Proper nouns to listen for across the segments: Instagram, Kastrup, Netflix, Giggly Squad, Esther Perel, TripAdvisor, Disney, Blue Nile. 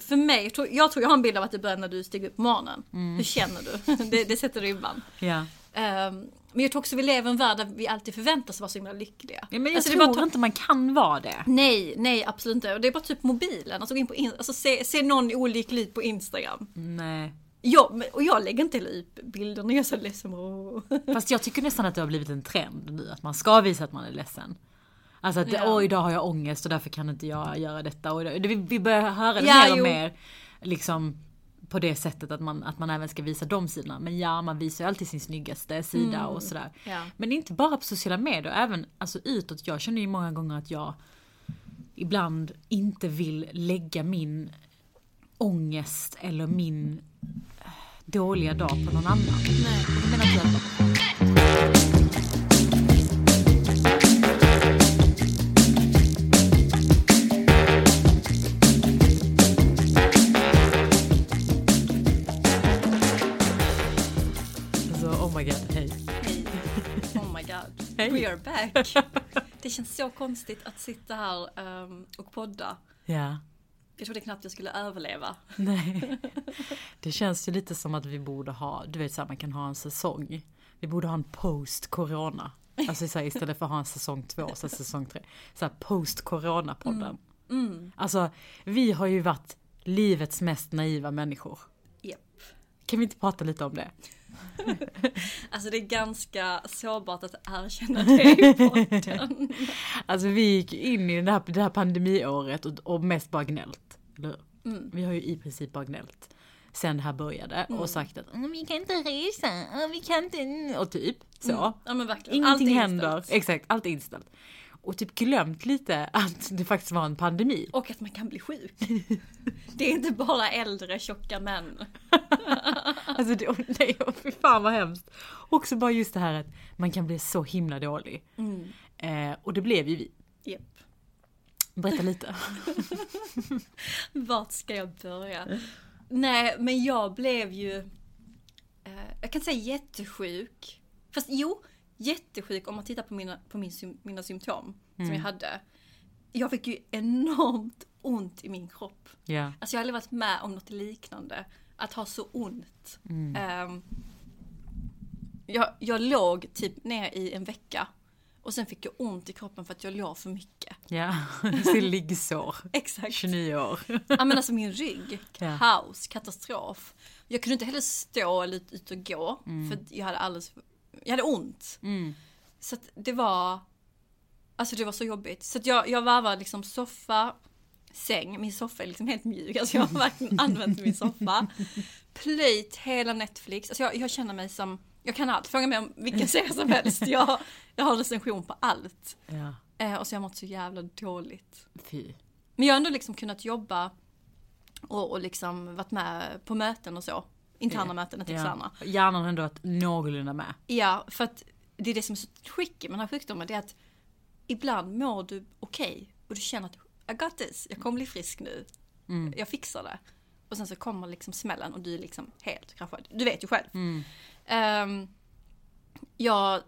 För mig, jag tror jag har en bild av att det börjar när du stiger upp på morgonen. Mm. Hur känner du? Det sätter ribban. Yeah. Men jag tror också vi lever i en värld där vi alltid förväntas vara så himla lyckliga. Ja, men jag tror inte man kan vara det. Nej, absolut inte. Och det är bara typ mobilen. Alltså, gå in på se någon olycklig ut på Instagram. Nej. Jag lägger inte ut bilder när jag är så ledsen. Fast jag tycker nästan att det har blivit en trend nu. Att man ska visa att man är ledsen. Alltså att idag har jag ångest och därför kan inte jag göra detta. Och vi börjar höra det mer och mer liksom, på det sättet att man även ska visa de sidorna. Men man visar ju alltid sin snyggaste sida och sådär. Ja. Men inte bara på sociala medier, även alltså, utåt. Jag känner ju många gånger att jag ibland inte vill lägga min ångest eller min dåliga dag på någon annan. Nej. Jag menar inte. We are back. Det känns så konstigt att sitta här och podda. Yeah. Jag trodde knappt jag skulle överleva. Nej. Det känns ju lite som att vi borde ha, du vet så här, man kan ha en säsong. Vi borde ha en post-corona. Alltså så här, istället för att ha en säsong 2 så säsong 3. Så här, post-corona-podden. Mm. Alltså vi har ju varit livets mest naiva människor. Yep. Kan vi inte prata lite om det? Alltså det är ganska sårbart att erkänna det i podden. Alltså vi gick in i det här pandemiåret och mest bara gnällt. Vi har ju i princip bara gnällt sen det här började och sagt att vi kan inte resa, vi kan inte, och typ så. Ja, men verkligen. Ingenting allt händer, inställt. Exakt, allt är inställt. Och typ glömt lite att det faktiskt var en pandemi. Och att man kan bli sjuk. Det är inte bara äldre, tjocka män. Alltså det, nej, fy fan vad hemskt. Också bara just det här att man kan bli så himla dålig. Mm. Och det blev ju vi. Yep. Berätta lite. Vart ska jag börja? Nej, men jag blev ju... jag kan säga jättesjuk. Fast jättesjuk om man tittar på mina symptom som jag hade. Jag fick ju enormt ont i min kropp. Yeah. Alltså jag har aldrig varit med om något liknande. Att ha så ont. Mm. Jag låg typ ner i en vecka. Och sen fick jag ont i kroppen för att jag låg för mycket. Ja, det liggsår. Exakt. 29 år. Ja, men alltså min rygg. Yeah. Kaos, katastrof. Jag kunde inte heller stå eller ut och gå. Mm. För jag hade ont. Mm. Så att det var... Alltså det var så jobbigt. Så att jag varvade liksom soffa, säng. Min soffa är liksom helt mjuk. Alltså jag har verkligen använt min soffa. Plöjt hela Netflix. Alltså jag känner mig som... Jag kan allt. Fråga mig om vilken serie som helst. Jag har recension på allt. Ja. Och så jag mått så jävla dåligt. Fy. Men jag har ändå liksom kunnat jobba och liksom varit med på möten och så. Interna möten, inte externa. Hjärnan har ändå varit någorlunda med. Ja, för att det är det som är så tricky med den här sjukdomen. Det är att ibland mår du okej och du känner att I got this, jag kommer bli frisk nu. Mm. Jag fixar det. Och sen så kommer liksom smällen och du är liksom helt kraschad. Du vet ju själv. Mm. Jag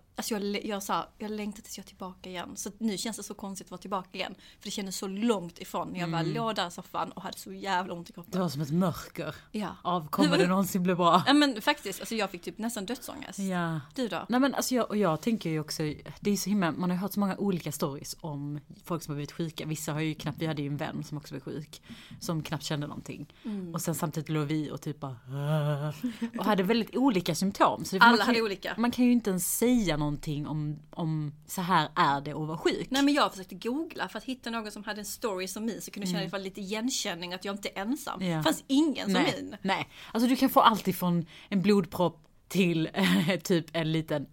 längtar tills jag är tillbaka igen. Så nu känns det så konstigt att vara tillbaka igen. För det kändes så långt ifrån när jag bara låg där i soffan och hade så jävla ont i kroppen. Det var som ett mörker. Ja. Kommer det någonsin bli bra? Ja, men faktiskt, alltså jag fick typ nästan dödsångest. Ja. Du då? Nej, men alltså jag tänker ju också, det är så himla, man har hört så många olika stories om folk som har blivit sjuka. Vissa har ju knappt, vi hade ju en vän som också blev sjuk, som knappt kände någonting. Mm. Och sen samtidigt låg vi och typ bara, och hade väldigt olika symptom. Så alla hade olika. Man kan ju inte ens säga någonting om så här är det att vara sjuk. Nej, men jag försökte googla för att hitta någon som hade en story som min, så kunde känna i alla fall lite igenkänning att jag inte är ensam. Ja. Fanns ingen som min. Nej, alltså du kan få allt ifrån en blodpropp till typ en liten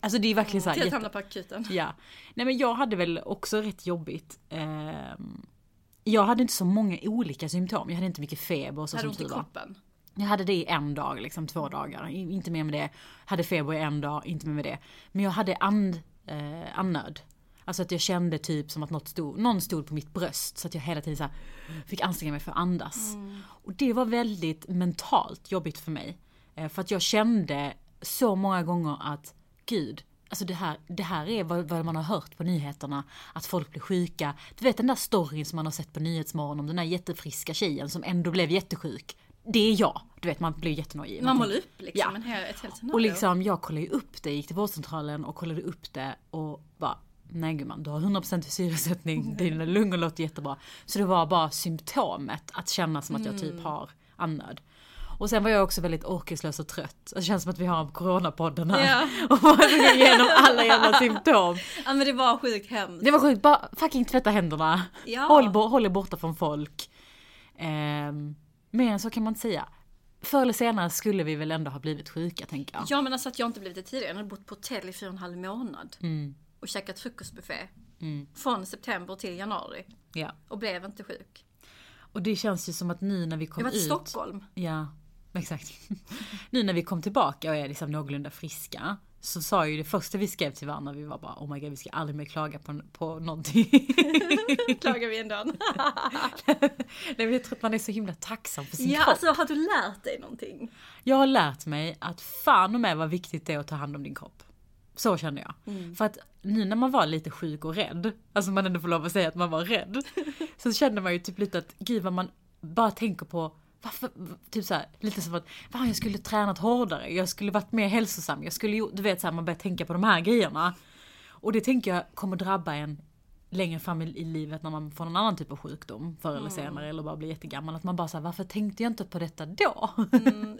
alltså det är verkligen så här till att hamna på akuten. Ja. Nej, men jag hade väl också rätt jobbigt Jag hade inte så många olika symptom. Jag hade inte mycket feber och så. Hade du ont i kroppen? Jag hade det i en dag, liksom 2 dagar. Inte mer med det. Hade feber i en dag, inte mer med det. Men jag hade andnöd. Alltså att jag kände typ som att någon stod på mitt bröst. Så att jag hela tiden så här fick anstränga mig för att andas. Mm. Och det var väldigt mentalt jobbigt för mig. För att jag kände så många gånger att Gud, alltså det här är vad man har hört på nyheterna. Att folk blir sjuka. Du vet den där storyn som man har sett på Nyhetsmorgon om den där jättefriska tjejen som ändå blev jättesjuk. Det är jag. Du vet, man blir jättenöjd. Man målar upp liksom. Ja. Och liksom, jag kollade upp det. Gick till vårdcentralen och kollade upp det. Och bara, nej gumman, du har 100% syresättning. Dina lungor låter jättebra. Så det var bara symptomet att känna som att jag typ har andnöd. Och sen var jag också väldigt orkeslös och trött. Det känns som att vi har coronapodden här. Ja. Och man går igenom alla jävla symptom. Ja, men det var sjukt hemskt. Det var sjukt. Bara fucking tvätta händerna. Ja. Håll er borta från folk. Men så kan man inte säga. Förr eller senare skulle vi väl ändå ha blivit sjuka, tänker jag. Ja, men alltså att jag inte blivit det tidigare. Jag hade bott på hotell i 4,5 månad. Och käkat frukostbuffé. Från september till januari. Ja. Och blev inte sjuk. Och det känns ju som att nu när vi kom ut... Jag var i Stockholm. Ja, exakt. Nu när vi kom tillbaka och är liksom någorlunda friska... Så sa ju det första vi skrev till varandra. Vi var bara, oh my god, vi ska aldrig mer klaga på någonting. Klagar vi en dag? Nej, men jag tror att man är så himla tacksam för sin kropp. Ja, alltså har du lärt dig någonting? Jag har lärt mig att fan och med vad viktigt det är att ta hand om din kropp. Så känner jag. Mm. För att nu när man var lite sjuk och rädd, alltså man ändå får lov att säga att man var rädd, så kände man ju typ lite att, gud vad man bara tänker på. Varför, typ så här, lite som att jag skulle tränat hårdare, jag skulle varit mer hälsosam, jag skulle, du vet så här, man börjar tänka på de här grejerna. Och det tänker jag kommer drabba en längre fram i livet när man får någon annan typ av sjukdom förr eller senare, eller bara blir jättegammal, att man bara så här, varför tänkte jag inte på detta då?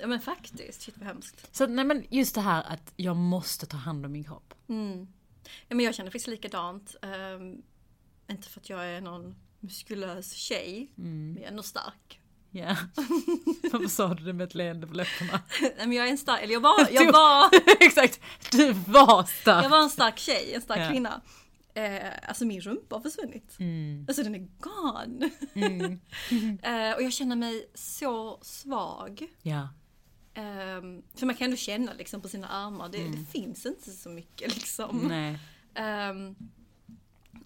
Ja men faktiskt, shit vad hemskt. Så nej, men just det här att jag måste ta hand om min kropp. Ja, men jag känner faktiskt likadant. Inte för att jag är någon muskulös tjej, men jag är nog stark. Ja, yeah. Varför sa du det med ett leende på läpparna? Nej, men jag är en stark, eller jag var exakt, du var stark. Jag var en stark tjej, en stark kvinna. Alltså min rumpa har försvunnit. Alltså den är gone. Och jag känner mig så svag. Ja. För man kan ändå känna liksom på sina armar, det finns inte så mycket liksom. Nej.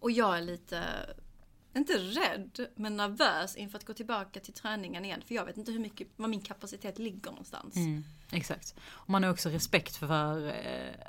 Och jag är lite... Inte rädd, men nervös inför att gå tillbaka till träningen igen. För jag vet inte hur mycket, vad min kapacitet ligger någonstans. Exakt. Och man har också respekt för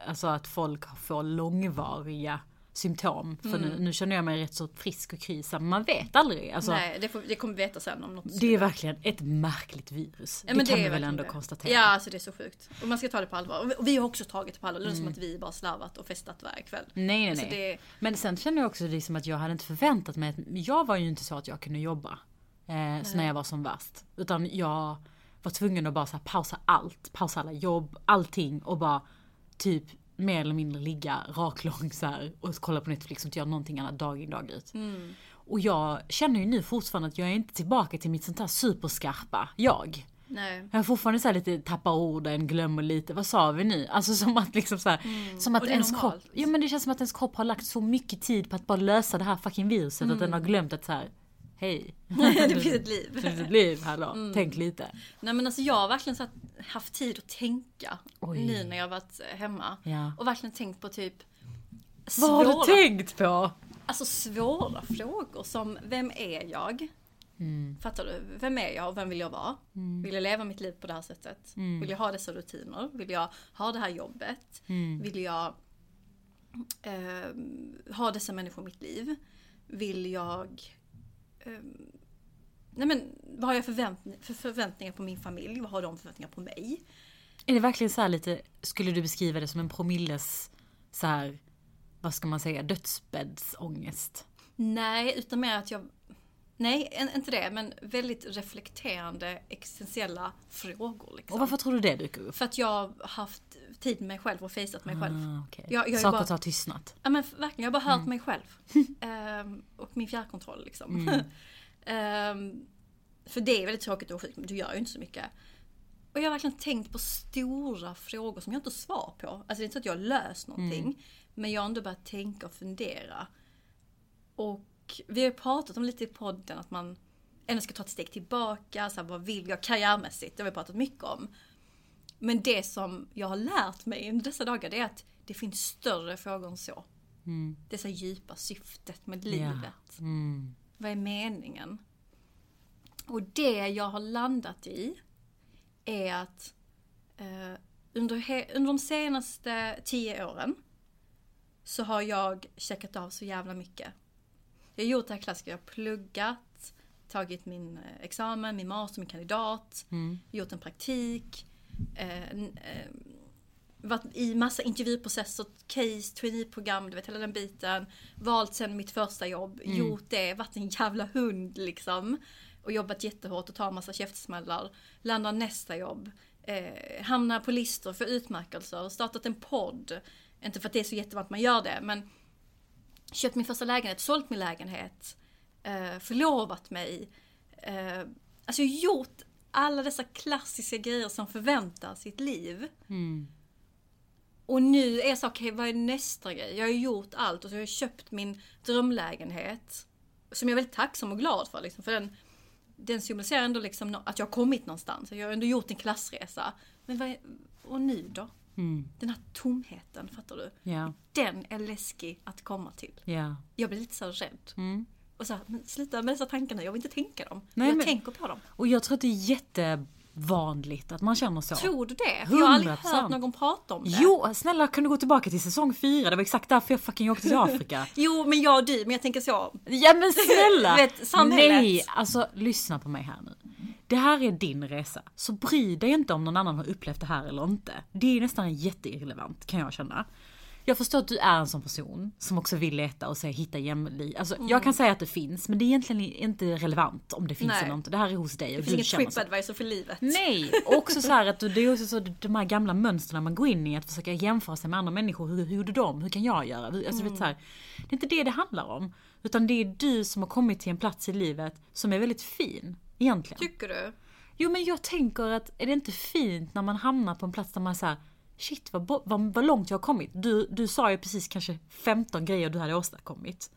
alltså att folk får långvariga symptom. För nu känner jag mig rätt så frisk och krisam. Man vet aldrig. Alltså, nej, det kommer vi veta sen om något. Det är verkligen ett märkligt virus. Ja, det kan vi väl ändå konstatera. Ja, alltså det är så sjukt. Och man ska ta det på allvar. Och vi har också tagit det på allvar. Det är som att vi bara slavat och festat varje kväll. Nej. Det... Men sen känner jag också det som att jag hade inte förväntat mig. Jag var ju inte så att jag kunde jobba när jag var som värst. Utan jag var tvungen att bara så här, pausa allt. Pausa alla jobb, allting. Och bara typ... mer eller mindre ligga raklång så här och kolla på Netflix och inte göra någonting annat dag in dag ut. Och jag känner ju nu fortfarande att jag är inte tillbaka till mitt sånt här superskarpa jag. Nej. Jag har fortfarande så här lite tappar orden, glömmer lite. Vad sa vi nu? Alltså som att liksom så här, som att ens kropp, ja men det känns som att ens kropp har lagt så mycket tid på att bara lösa det här fucking viruset att den har glömt att så här hej. Det finns ett liv. Det finns ett liv, hallå. Tänk lite. Nej, men alltså jag har verkligen så haft tid att tänka. Oj. Nu när jag varit hemma. Ja. Och verkligen tänkt på typ svåra, vad har du tänkt på? Alltså svåra frågor som, vem är jag? Fattar du? Vem är jag och vem vill jag vara? Vill jag leva mitt liv på det här sättet? Vill jag ha dessa rutiner? Vill jag ha det här jobbet? Vill jag ha dessa människor i mitt liv? Vill jag... Nej, men vad har jag för förväntningar på min familj? Vad har de förväntningar på mig? Är det verkligen så här lite, skulle du beskriva det som en promilles så här, vad ska man säga, dödsbäddsångest? Nej, utan mer att jag, nej inte det, men väldigt reflekterande existentiella frågor liksom. Och varför tror du det dyker upp? För att jag har haft tid med mig själv och faceat mig själv. Okay. Jag saker bara, har tystnat. Ja men verkligen, jag har bara hört mig själv. Och min fjärrkontroll liksom. För det är väldigt tråkigt och sjukt, men du gör ju inte så mycket. Och jag har verkligen tänkt på stora frågor som jag inte har svar på. Alltså det är inte så att jag har löst någonting. Men jag har ändå börjat tänka och fundera. Och Och vi har pratat om lite i podden att man ändå ska ta ett steg tillbaka. Så här, vad vill jag karriärmässigt? Det har vi pratat mycket om. Men det som jag har lärt mig under dessa dagar är att det finns större frågor än så. Mm. Det är så djupa syftet med livet. Mm. Vad är meningen? Och det jag har landat i är att under de senaste 10 åren så har jag checkat av så jävla mycket. Jag har gjort det här klassiska. Jag har pluggat, tagit min examen, min master, min kandidat. Mm. Gjort en praktik. Varit i massa intervjuprocesser, case, traineeprogram, du vet hela den biten. Valt sen mitt första jobb. Mm. Gjort det, varit en jävla hund liksom. Och jobbat jättehårt och tar massa käftsmällar. Landar nästa jobb. Hamnar på listor för utmärkelser. Startat en podd. Inte för att det är så jättebra att man gör det. Men köpt min första lägenhet. Sålt min lägenhet. Förlovat mig. Alltså jag har gjort alla dessa klassiska grejer som förväntas i ett liv. Mm. Och nu är jag så, okej, vad är nästa grej? Jag har gjort allt och så har jag köpt min drömlägenhet. Som jag är väldigt tacksam och glad för. Liksom, för den symboliserar ändå liksom att jag har kommit någonstans. Jag har ändå gjort en klassresa. Men vad är, och nu då? Mm. Den här tomheten, fattar du? Yeah. Den är läskig att komma till. Yeah. Jag blir lite så rädd. Mm. Och så här, men sluta med dessa tankarna. Jag vill inte tänka dem. Nej, jag tänker på dem. Och jag tror att det är jättevanligt att man känner så. Tror du det? 100%. Jag har aldrig hört någon prata om det. Jo, snälla, kan du gå tillbaka till säsong 4? Det var exakt därför jag fucking åkte till Afrika. Jo, men jag och du, men jag tänker så. Ja, men snälla. Vet, samhället. Nej, alltså lyssna på mig här nu. Det här är din resa. Så bry dig inte om någon annan har upplevt det här eller inte. Det är nästan jätteirrelevant, kan jag känna. Jag förstår att du är en sån person som också vill leta och hitta jämlik. Alltså, jag kan säga att det finns, men det är egentligen inte relevant om det finns eller inte. Det här är hos dig. Och det finns inget TripAdvisor för livet. Nej, och också så här att det är också så de här gamla mönstren man går in i, att försöka jämföra sig med andra människor. Hur gjorde de? Hur kan jag göra? Alltså, vet, så här, det är inte det handlar om, utan det är du som har kommit till en plats i livet som är väldigt fin egentligen. Tycker du? Jo, men jag tänker att är det inte fint när man hamnar på en plats där man så här, shit, vad långt jag har kommit. Du sa ju precis kanske 15 grejer du hade åstadkommit.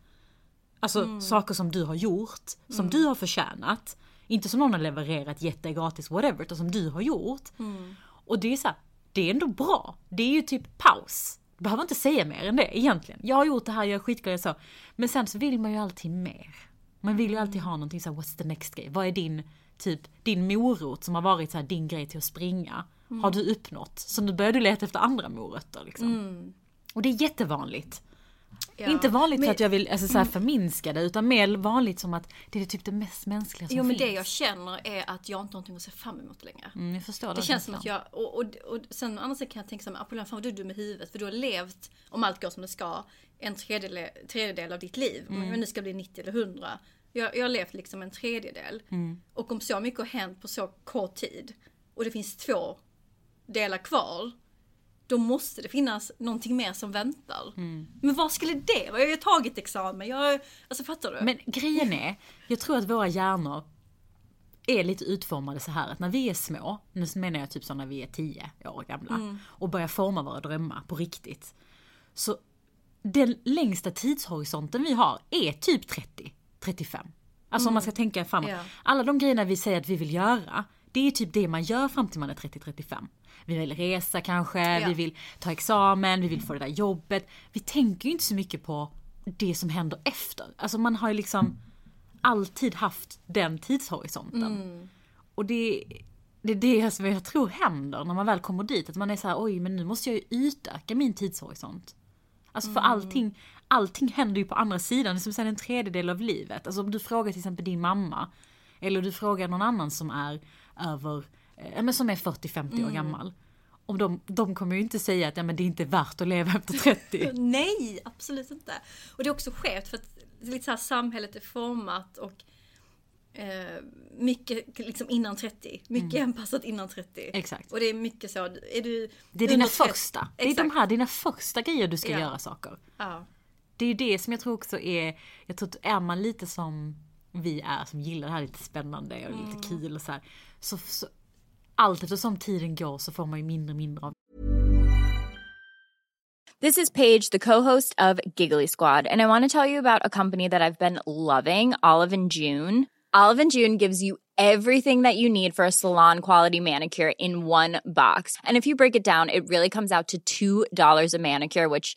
Alltså saker som du har gjort, som du har förtjänat. Inte som någon har levererat jättegratis, whatever, utan som du har gjort. Mm. Och det är så här, det är ändå bra. Det är ju typ paus. Du behöver inte säga mer än det egentligen. Jag har gjort det här, jag är skitglad, jag sa. Men sen så vill man ju alltid mer. Man vill ju alltid ha någonting så här, what's the next grej? Vad är din morot som har varit så här, din grej till att springa? Har du uppnått? Så nu börjar du leta efter andra morötter liksom. Och det är jättevanligt. Ja. Inte vanligt men, för att jag vill alltså, så här, förminska det, utan mer vanligt som att det är typ det mest mänskliga som finns. Jo, men det jag känner är att jag inte har någonting att se fram emot längre. Jag förstår det. Det känns som att jag och sen annars kan jag tänka så här, Apolline, fan vad du med huvudet, för du har levt, om allt går som det ska, en tredjedel av ditt liv. Men nu ska bli 90 eller 100. Jag har levt liksom en tredjedel. Och om så mycket har hänt på så kort tid och det finns 2 delar kvar, då måste det finnas någonting mer som väntar. Men vad skulle det vara? Jag har tagit examen. Alltså, fattar du? Men grejen är, jag tror att våra hjärnor är lite utformade så här, att när vi är små, nu menar jag typ så när vi är 10 år gamla, och börjar forma våra drömmar på riktigt, så den längsta tidshorisonten vi har är typ 30-35. Alltså om man ska tänka framåt. Yeah. Alla de grejerna vi säger att vi vill göra, det är typ det man gör fram till man är 30-35. Vi vill resa kanske, vi vill ta examen, vi vill få det där jobbet. Vi tänker ju inte så mycket på det som händer efter. Alltså man har ju liksom alltid haft den tidshorisonten. Och det är det som jag tror händer när man väl kommer dit. Att man är så här, oj, men nu måste jag ju utöka min tidshorisont. Alltså för allting händer ju på andra sidan. Det är som sen en tredjedel av livet. Alltså om du frågar till exempel din mamma, eller du frågar någon annan som är över, men som är 40-50 år gammal. Och de kommer ju inte säga att ja, men det är inte värt att leva efter 30. Nej, absolut inte. Och det är också skevt för att det är lite så här, samhället är format och mycket liksom innan 30. Mycket anpassat innan 30. Exakt. Och det är mycket så. Det är dina första. Exakt. Det är de här dina första grejer du ska göra saker. Ja. Det är ju det som jag tror också är, jag tror att är man lite som vi är, som gillar det här lite spännande och lite kul och så här, så allt eftersom tiden går så får man ju mindre och mindre av. This is Paige, the co-host of Giggly Squad, and I want to tell you about a company that I've been loving, Olive & June. Olive & June gives you everything that you need for a salon-quality manicure in one box. And if you break it down, it really comes out to $2 a manicure, which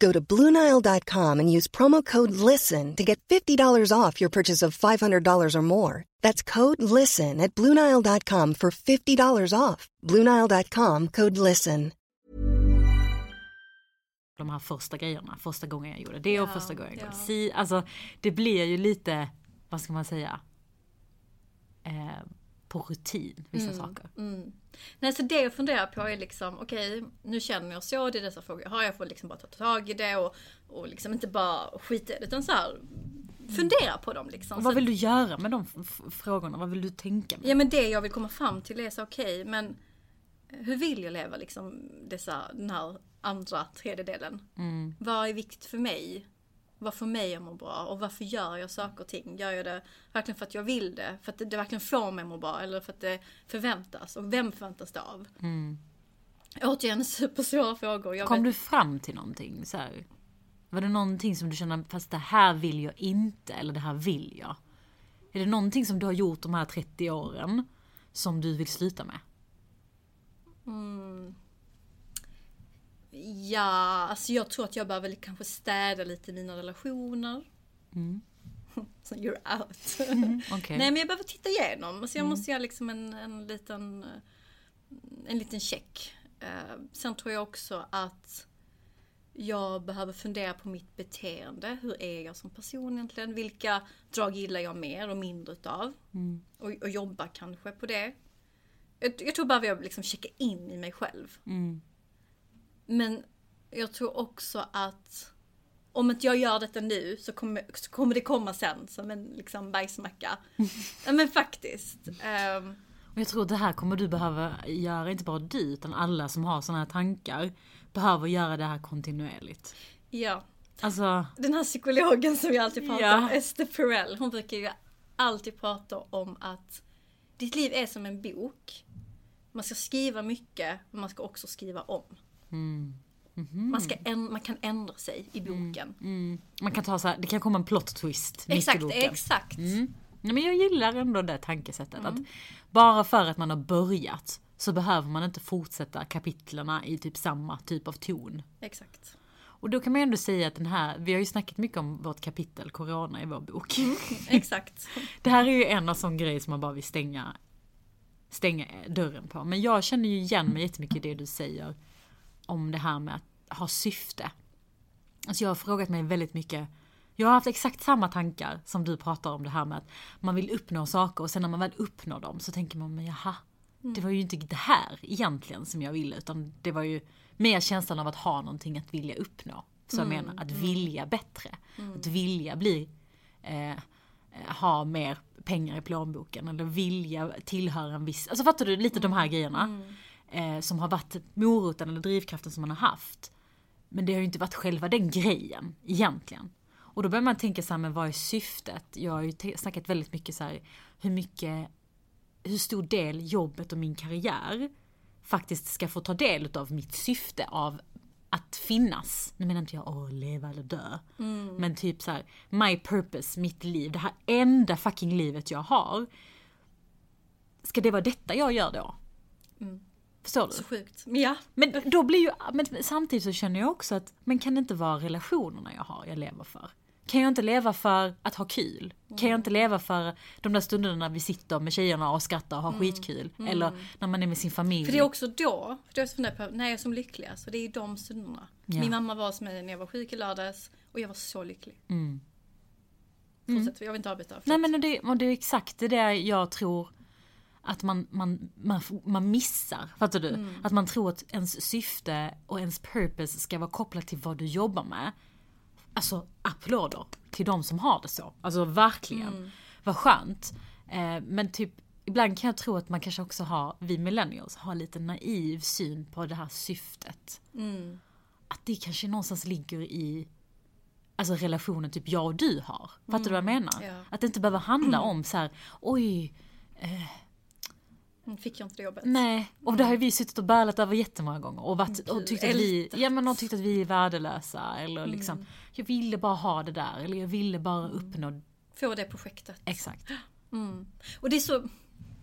Go to BlueNile.com and use promo code LISTEN to get $50 off your purchase of $500 or more. That's code LISTEN at BlueNile.com for $50 off. BlueNile.com, code LISTEN. De här första grejerna, första gången jag gjorde det och första gången jag gjorde si. Alltså, det blir ju lite, vad ska man säga, på rutin, vissa saker. Mm. Nej, så det jag funderar på är liksom, okej, nu känner jag så, det är dessa frågor jag har, jag får liksom bara ta tag i det och liksom inte bara skita i det, utan så här, fundera på dem liksom. Och vad vill du göra med de frågorna? Vad vill du tänka med? Ja, men det jag vill komma fram till är så, okej, men hur vill jag leva liksom den här andra tredjedelen? Mm. Vad är viktigt för mig? Vad får mig att må bra? Och varför gör jag saker och ting? Gör jag det verkligen för att jag vill det? För att det verkligen får mig att må bra? Eller för att det förväntas? Och vem förväntas det av? Mm. Återigen supersvåra frågor. Du fram till någonting? Så här, var det någonting som du känner, fast det här vill jag inte? Eller det här vill jag? Är det någonting som du har gjort de här 30 åren som du vill sluta med? Mm. Ja, alltså jag tror att jag behöver kanske städa lite i mina relationer. Mm. Så you're out. Mm, okay. Nej, men jag behöver titta igenom. Alltså jag måste göra liksom en liten check. Sen tror jag också att jag behöver fundera på mitt beteende. Hur är jag som person egentligen? Vilka drag gillar jag mer och mindre utav? Mm. Och jobba kanske på det. Jag tror behöver jag liksom checka in i mig själv. Mm. Men jag tror också att om inte jag gör detta nu så kommer det komma sen som en liksom bajsmacka. Men faktiskt. Och jag tror det här kommer du behöva göra, inte bara du utan alla som har såna här tankar behöver göra det här kontinuerligt. Ja. Alltså, den här psykologen som jag alltid pratar om, Esther Perel, hon brukar ju alltid prata om att ditt liv är som en bok. Man ska skriva mycket, men man ska också skriva om. Mm. Mm-hmm. Man kan ändra sig i boken. Mm. Man kan ta så här, det kan komma en plot twist mitt i boken. Exakt. Mm. Nej, men jag gillar ändå det tankesättet att bara för att man har börjat så behöver man inte fortsätta kapitlerna i typ samma typ av ton. Exakt. Och då kan man ändå säga att den här, vi har ju snackat mycket om vårt kapitel corona i vår bok. Exakt. Det här är ju en sån grej som man bara vill stänga dörren på. Men jag känner ju igen mig jättemycket i det du säger. Om det här med att ha syfte. Alltså jag har frågat mig väldigt mycket. Jag har haft exakt samma tankar som du pratar om, det här med att man vill uppnå saker och sen när man väl uppnår dem så tänker man, men jaha, det var ju inte det här egentligen som jag ville, utan det var ju mer känslan av att ha någonting att vilja uppnå. Så jag menar, att vilja bättre. Att vilja bli ha mer pengar i plånboken eller vilja tillhöra en viss, alltså fattar du lite de här grejerna? Som har varit moroten eller drivkraften som man har haft. Men det har ju inte varit själva den grejen egentligen. Och då börjar man tänka så här, men vad är syftet? Jag har ju snackat väldigt mycket så här, hur stor del jobbet och min karriär faktiskt ska få ta del av mitt syfte av att finnas. Nu menar inte jag att leva eller dö. Mm. Men typ så här, my purpose, mitt liv, det här enda fucking livet jag har. Ska det vara detta jag gör då? Mm. Förstår du? Så sjukt. Ja. Men då blir ju, men samtidigt så känner jag också att, men kan det inte vara relationerna jag lever för? Kan jag inte leva för att ha kul? Kan jag inte leva för de där stunderna när vi sitter med tjejerna och skrattar och har skitkul? Eller när man är med sin familj. För det är också då, när jag är som lyckligast. Och det är de stunderna. Ja. Min mamma var hos mig när jag var sjuk i lördags. Och jag var så lycklig. Jag vill inte arbeta. Nej, men det är exakt det där jag tror att man missar. Fattar du? Att man tror att ens syfte och ens purpose ska vara kopplat till vad du jobbar med. Alltså, applåder till de som har det så. Alltså, verkligen. Vad skönt. Men typ, ibland kan jag tro att man kanske också har, vi millennials, har lite naiv syn på det här syftet. Att det kanske någonstans ligger i alltså relationen typ jag och du har. Fattar du vad jag menar? Ja. Att det inte behöver handla om så här, oj... fick jag inte jobbet. Nej, och det har ju vi suttit och bärlat över jättemånga gånger och tyckt att vi, tyckt att vi är värdelösa eller liksom, jag ville bara ha det där eller jag ville bara uppnå få det projektet. Exakt. Och det är så,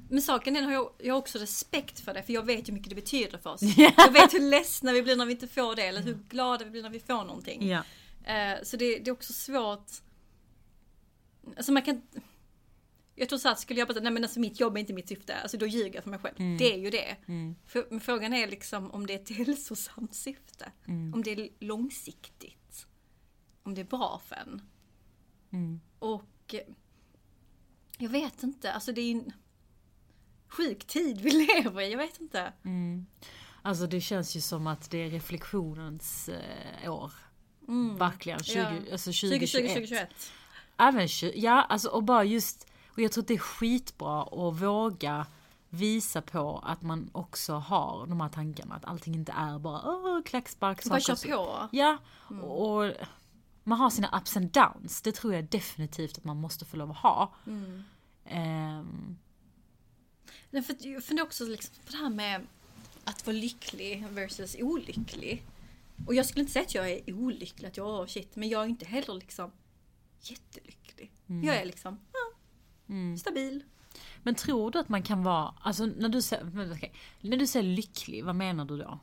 men saken är, jag har också respekt för det, för jag vet hur mycket det betyder för oss. Yeah. Jag vet hur ledsna vi blir när vi inte får det eller hur glada vi blir när vi får någonting. Yeah. Så det är också svårt, alltså man kan. Jag tror så att skulle jag bara, nej men alltså mitt jobb är inte mitt syfte. Alltså då ljuger jag för mig själv. Det är ju det. Men frågan är liksom om det är ett hälsosamt syfte. Om det är långsiktigt. Om det är bra för en. Och jag vet inte. Alltså det är en sjuk tid vi lever i. Jag vet inte. Alltså det känns ju som att det är reflektionens år. Verkligen. 2021. Även 20, ja, alltså och bara just... Och jag tror att det är skitbra att våga visa på att man också har de här tankarna. Att allting inte är bara klackspark. Bara kör på. Ja, och man har sina ups and downs. Det tror jag definitivt att man måste få lov att ha. Nej, för det är också liksom på det här med att vara lycklig versus olycklig. Och jag skulle inte säga att jag är olycklig. Att jag men jag är inte heller liksom jättelycklig. Jag är liksom... stabil. Men tror du att man kan vara, alltså när du säger lycklig, vad menar du då?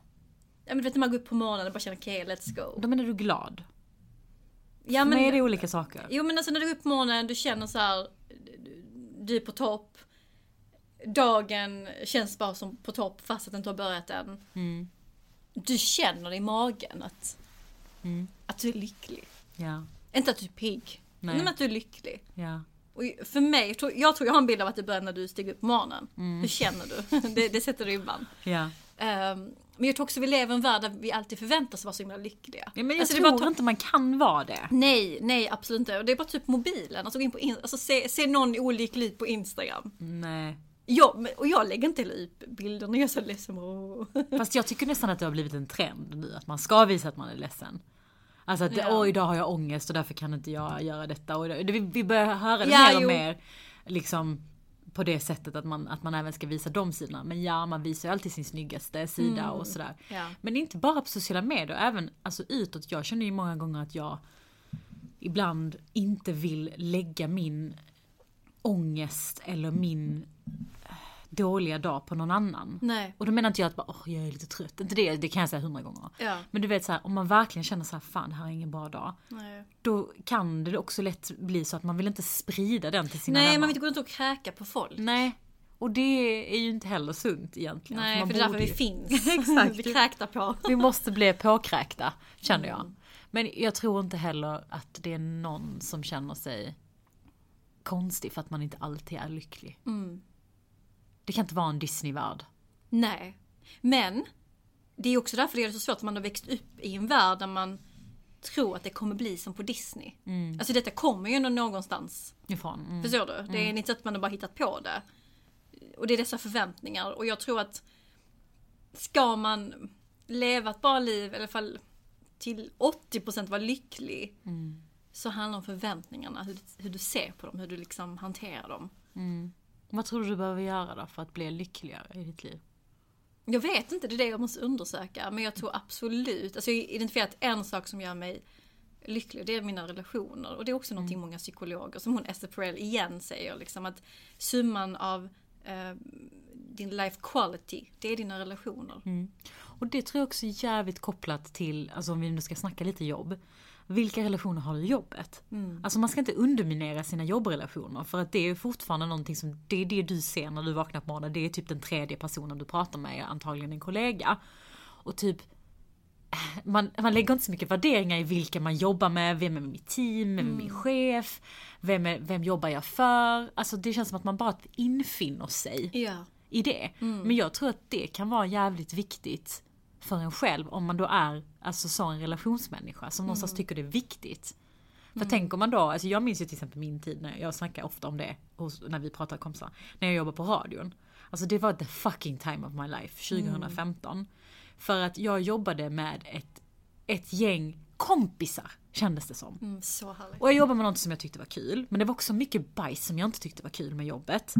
Ja, men du vet när man går upp på morgonen och bara känner okej, let's go. Då menar du glad? Ja, men är det olika saker? Jo, men alltså när du går upp på morgonen, du känner så här, du är på topp. Dagen känns bara som på topp fast att den inte har börjat än. Du känner i magen att du är lycklig. Ja. Inte att du är pigg. Nej. Men att du är lycklig. Ja. Och för mig, jag tror jag har en bild av att det börjar när du stiger upp på morgonen. Hur känner du? Det sätter ribban. Yeah. Men jag tror också vi lever i en värld där vi alltid förväntas vara så himla lyckliga. Ja, men jag tror inte man kan vara det. Nej, absolut inte. Och det är bara typ mobilen. Alltså, gå in på se någon olycklig ut på Instagram. Nej. Och jag lägger inte ut bilder när jag är så ledsen. Fast jag tycker nästan att det har blivit en trend nu. Att man ska visa att man är ledsen. Alltså att idag har jag ångest och därför kan inte jag göra detta. Och vi börjar höra det mer och mer liksom, på det sättet att man även ska visa de sidorna. Men man visar ju alltid sin snyggaste sida och sådär. Ja. Men inte bara på sociala medier, även alltså, utåt. Jag känner ju många gånger att jag ibland inte vill lägga min ångest eller min dåliga dag på någon annan. Nej. Och då menar inte jag att bara, jag är lite trött. Inte det kan jag säga 100 gånger. Ja. Men du vet så här, om man verkligen känner så här, fan, det här är ingen bra dag. Nej. Då kan det också lätt bli så att man vill inte sprida den till sina vänner. Nej, man vill inte gå runt och kräka på folk. Nej. Och det är ju inte heller sunt egentligen. Nej, för det är därför vi finns. Exakt. Vi kräkta på. Vi måste bli påkräkta, känner jag. Men jag tror inte heller att det är någon som känner sig konstig för att man inte alltid är lycklig. Det kan inte vara en Disney-värld. Nej. Men det är också därför det är så svårt att man har växt upp i en värld där man tror att det kommer bli som på Disney. Alltså detta kommer ju ändå någonstans ifrån. Förstår du? Det är inte så att man har bara hittat på det. Och det är dessa förväntningar. Och jag tror att ska man leva ett bra liv, i alla fall till 80% vara lycklig, så handlar det om förväntningarna. Hur du ser på dem, hur du liksom hanterar dem. Vad tror du behöver göra då för att bli lyckligare i ditt liv? Jag vet inte, det är det jag måste undersöka. Men jag tror absolut, alltså jag har identifierat en sak som gör mig lycklig. Det är mina relationer. Och det är också någonting många psykologer, som hon Esther Perel igen säger. Liksom, att summan av din life quality, det är dina relationer. Och det tror jag också är jävligt kopplat till, alltså om vi nu ska snacka lite jobb. vilka relationer har du i jobbet? Mm. Alltså man ska inte underminera sina jobbrelationer, för att det är fortfarande någonting som, det är det du ser när du vaknar på morgonen, det är typ den tredje personen du pratar med, antagligen en kollega. Och typ man lägger inte så mycket värderingar i vilka man jobbar med, vem är mitt team, vem är min chef, vem jobbar jag för? Alltså det känns som att man bara infinner sig i det. Mm. Men jag tror att det kan vara jävligt viktigt för en själv, om man då är alltså så en relationsmänniska som någonstans tycker det är viktigt. För tänker man då, alltså jag minns ju till exempel min tid när jag snackar ofta om det när vi pratar kompisar, när jag jobbar på radion. Alltså det var the fucking time of my life 2015. Mm. För att jag jobbade med ett gäng kompisar, kändes det som. Mm, så härligt. Och jag jobbade med något som jag tyckte var kul. Men det var också mycket bajs som jag inte tyckte var kul med jobbet.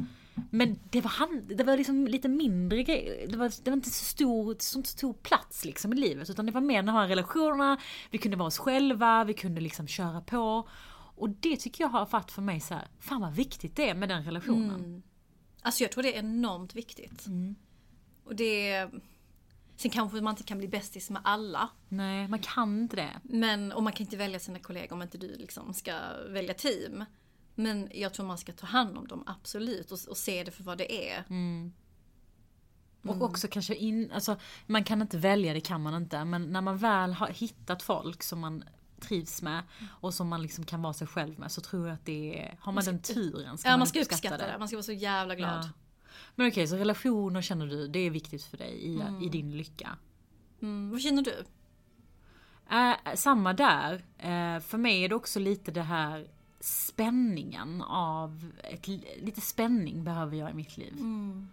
Men det var liksom lite mindre grejer. Det var inte så stor plats liksom i livet. Utan det var mer när vi hade relationerna. Vi kunde vara oss själva. Vi kunde liksom köra på. Och det tycker jag har varit för mig så här, fan vad viktigt det är med den relationen. Mm. Alltså jag tror det är enormt viktigt. Mm. Och det... Sen kanske man inte kan bli bästis med alla. Nej, man kan inte det. Men, och man kan inte välja sina kollegor om inte du liksom ska välja team. Men jag tror man ska ta hand om dem, absolut. Och se det för vad det är. Mm. Och också kanske alltså, man kan inte välja, det kan man inte. Men när man väl har hittat folk som man trivs med och som man liksom kan vara sig själv med, så tror jag att det är... Har man den turen ska man ska uppskatta det. Man ska vara så jävla glad. Ja. Men okej, så relationer känner du, det är viktigt för dig i din lycka. Mm. Vad känner du? Samma där. För mig är det också lite det här spänningen av... Lite spänning behöver jag i mitt liv. Mm.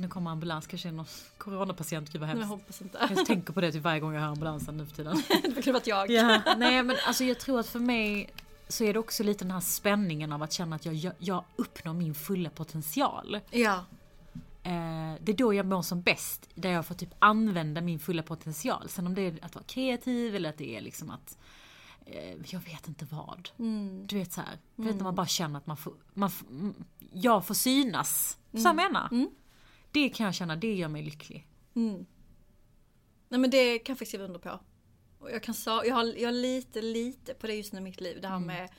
Nu kommer ambulans, kanske någon coronapatient, gud vad hemskt. Jag hoppas inte. Jag tänker på det typ varje gång jag hör ambulansen nu för tiden. Det kan vara jag. Ja, nej, men alltså jag tror att för mig... så är det också lite den här spänningen av att känna att jag uppnår min fulla potential. Ja. Det är då jag mår som bäst, där jag får typ använda min fulla potential. Sen om det är att vara kreativ eller att det är liksom att jag vet inte vad. Mm. Du vet så här, vet när man bara känner att jag får synas. Så jag menar. Mm. Det kan jag känna, det gör mig lycklig. Mm. Nej, men det kan jag faktiskt skriva under på. Jag har lite på det just nu i mitt liv. Det här med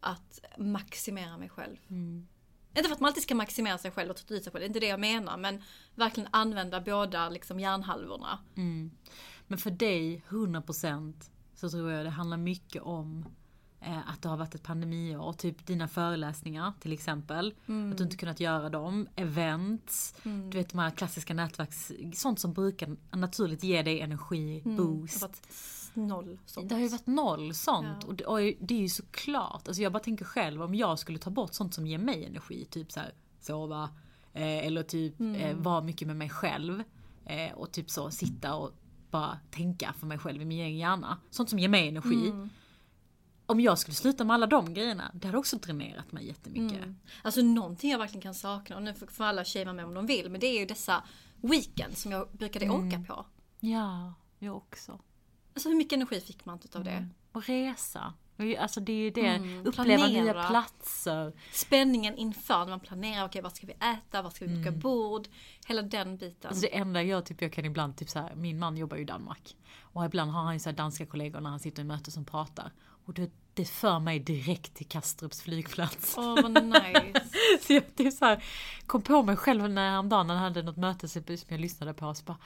att maximera mig själv. Mm. Inte för att man alltid ska maximera sig själv och ta ut sig på det. Det är inte det jag menar. Men verkligen använda båda liksom hjärnhalvorna. Mm. Men för dig, 100%, så tror jag det handlar mycket om att det har varit ett pandemiår. Typ dina föreläsningar till exempel. Mm. Att du inte kunnat göra dem. Events. Mm. Du vet de här klassiska nätverks. Sånt som brukar naturligt ge dig energi. Boost. Det har ju varit noll sånt. Ja. Och det är ju såklart. Alltså jag bara tänker själv. Om jag skulle ta bort sånt som ger mig energi. Typ så här, sova. Eller typ vara mycket med mig själv. Och typ så sitta och bara tänka för mig själv i min egen hjärna. Sånt som ger mig energi. Mm. Om jag skulle sluta med alla de grejerna, det hade också dränerat mig jättemycket. Mm. Alltså någonting jag verkligen kan sakna, och nu får alla tjejer med om de vill, men det är ju dessa weekend som jag brukade åka på. Ja, jag också. Alltså hur mycket energi fick man av det? Och resa. Alltså det är ju det, uppleva nya platser. Spänningen inför när man planerar, okej, vad ska vi äta, vad ska vi boka bord, hela den biten. Alltså det enda jag kan ibland, typ så här, min man jobbar ju i Danmark. Och ibland har han ju så här danska kollegor när han sitter i möte som pratar. Och det för mig direkt till Kastrups flygplats. Åh, vad nice. Så jag typ så här, kom på mig själv när häromdagen han hade något möte som jag lyssnade på. Och så bara,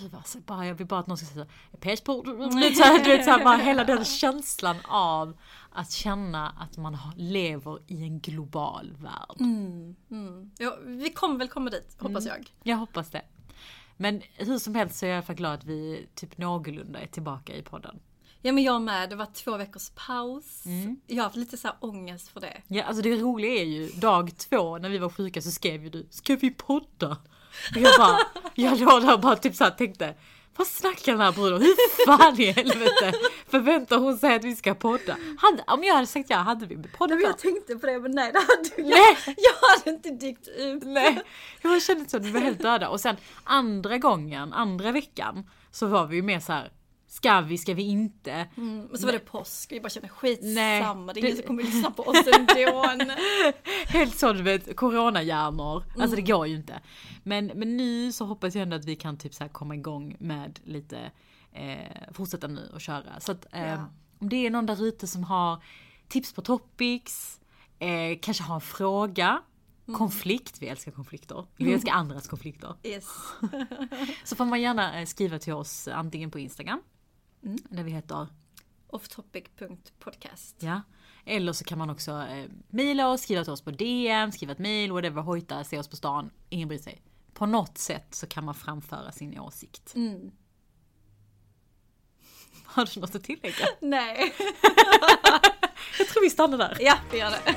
gud alltså, jag vill bara att någon ska säga pessport. Bara hela den känslan av att känna att man lever i en global värld. Ja, vi kommer väl komma dit, hoppas jag. Jag hoppas det. Men hur som helst så är jag i alla fall glad att vi typ någorlunda är tillbaka i podden. Ja, men jag med. Det var 2 veckors paus. Jag har haft lite så här ångest för det. Ja, alltså det roliga är ju, dag 2 när vi var sjuka så skrev ju du, ska vi podda? Och jag bara typ så här tänkte, vad snackar den här bruden? Hur fan i helvete förväntar hon sig att vi ska podda? Om jag hade sagt ja, hade vi poddat. Jag tänkte på det, men nej, det hade jag hade inte dykt ut. Nej, jag kände så att vi var helt döda. Och sen andra veckan, så var vi ju mer så här, ska vi inte? Och så var det påsk, vi bara känner skitsamma. Det är ingen som kommer lyssna på oss ändå. Helt så, du vet, coronahjärnor. Alltså det går ju inte. Men nu så hoppas jag ändå att vi kan typ så här komma igång med lite fortsätta nu och köra. Så att, om det är någon där ute som har tips på topics, kanske har en fråga, konflikt, vi älskar konflikter, vi älskar andras konflikter. Yes. Så får man gärna skriva till oss antingen på Instagram, där vi heter offtopic.podcast. Ja. Eller så kan man också mejla oss, skriva till oss på DM, skriva ett mejl, whatever, hojta, se oss på stan, ingen bryr sig. På något sätt så kan man framföra sin åsikt. Mm. Har du något att tillägga? Nej. Jag tror vi stannar där. Ja, vi gör det.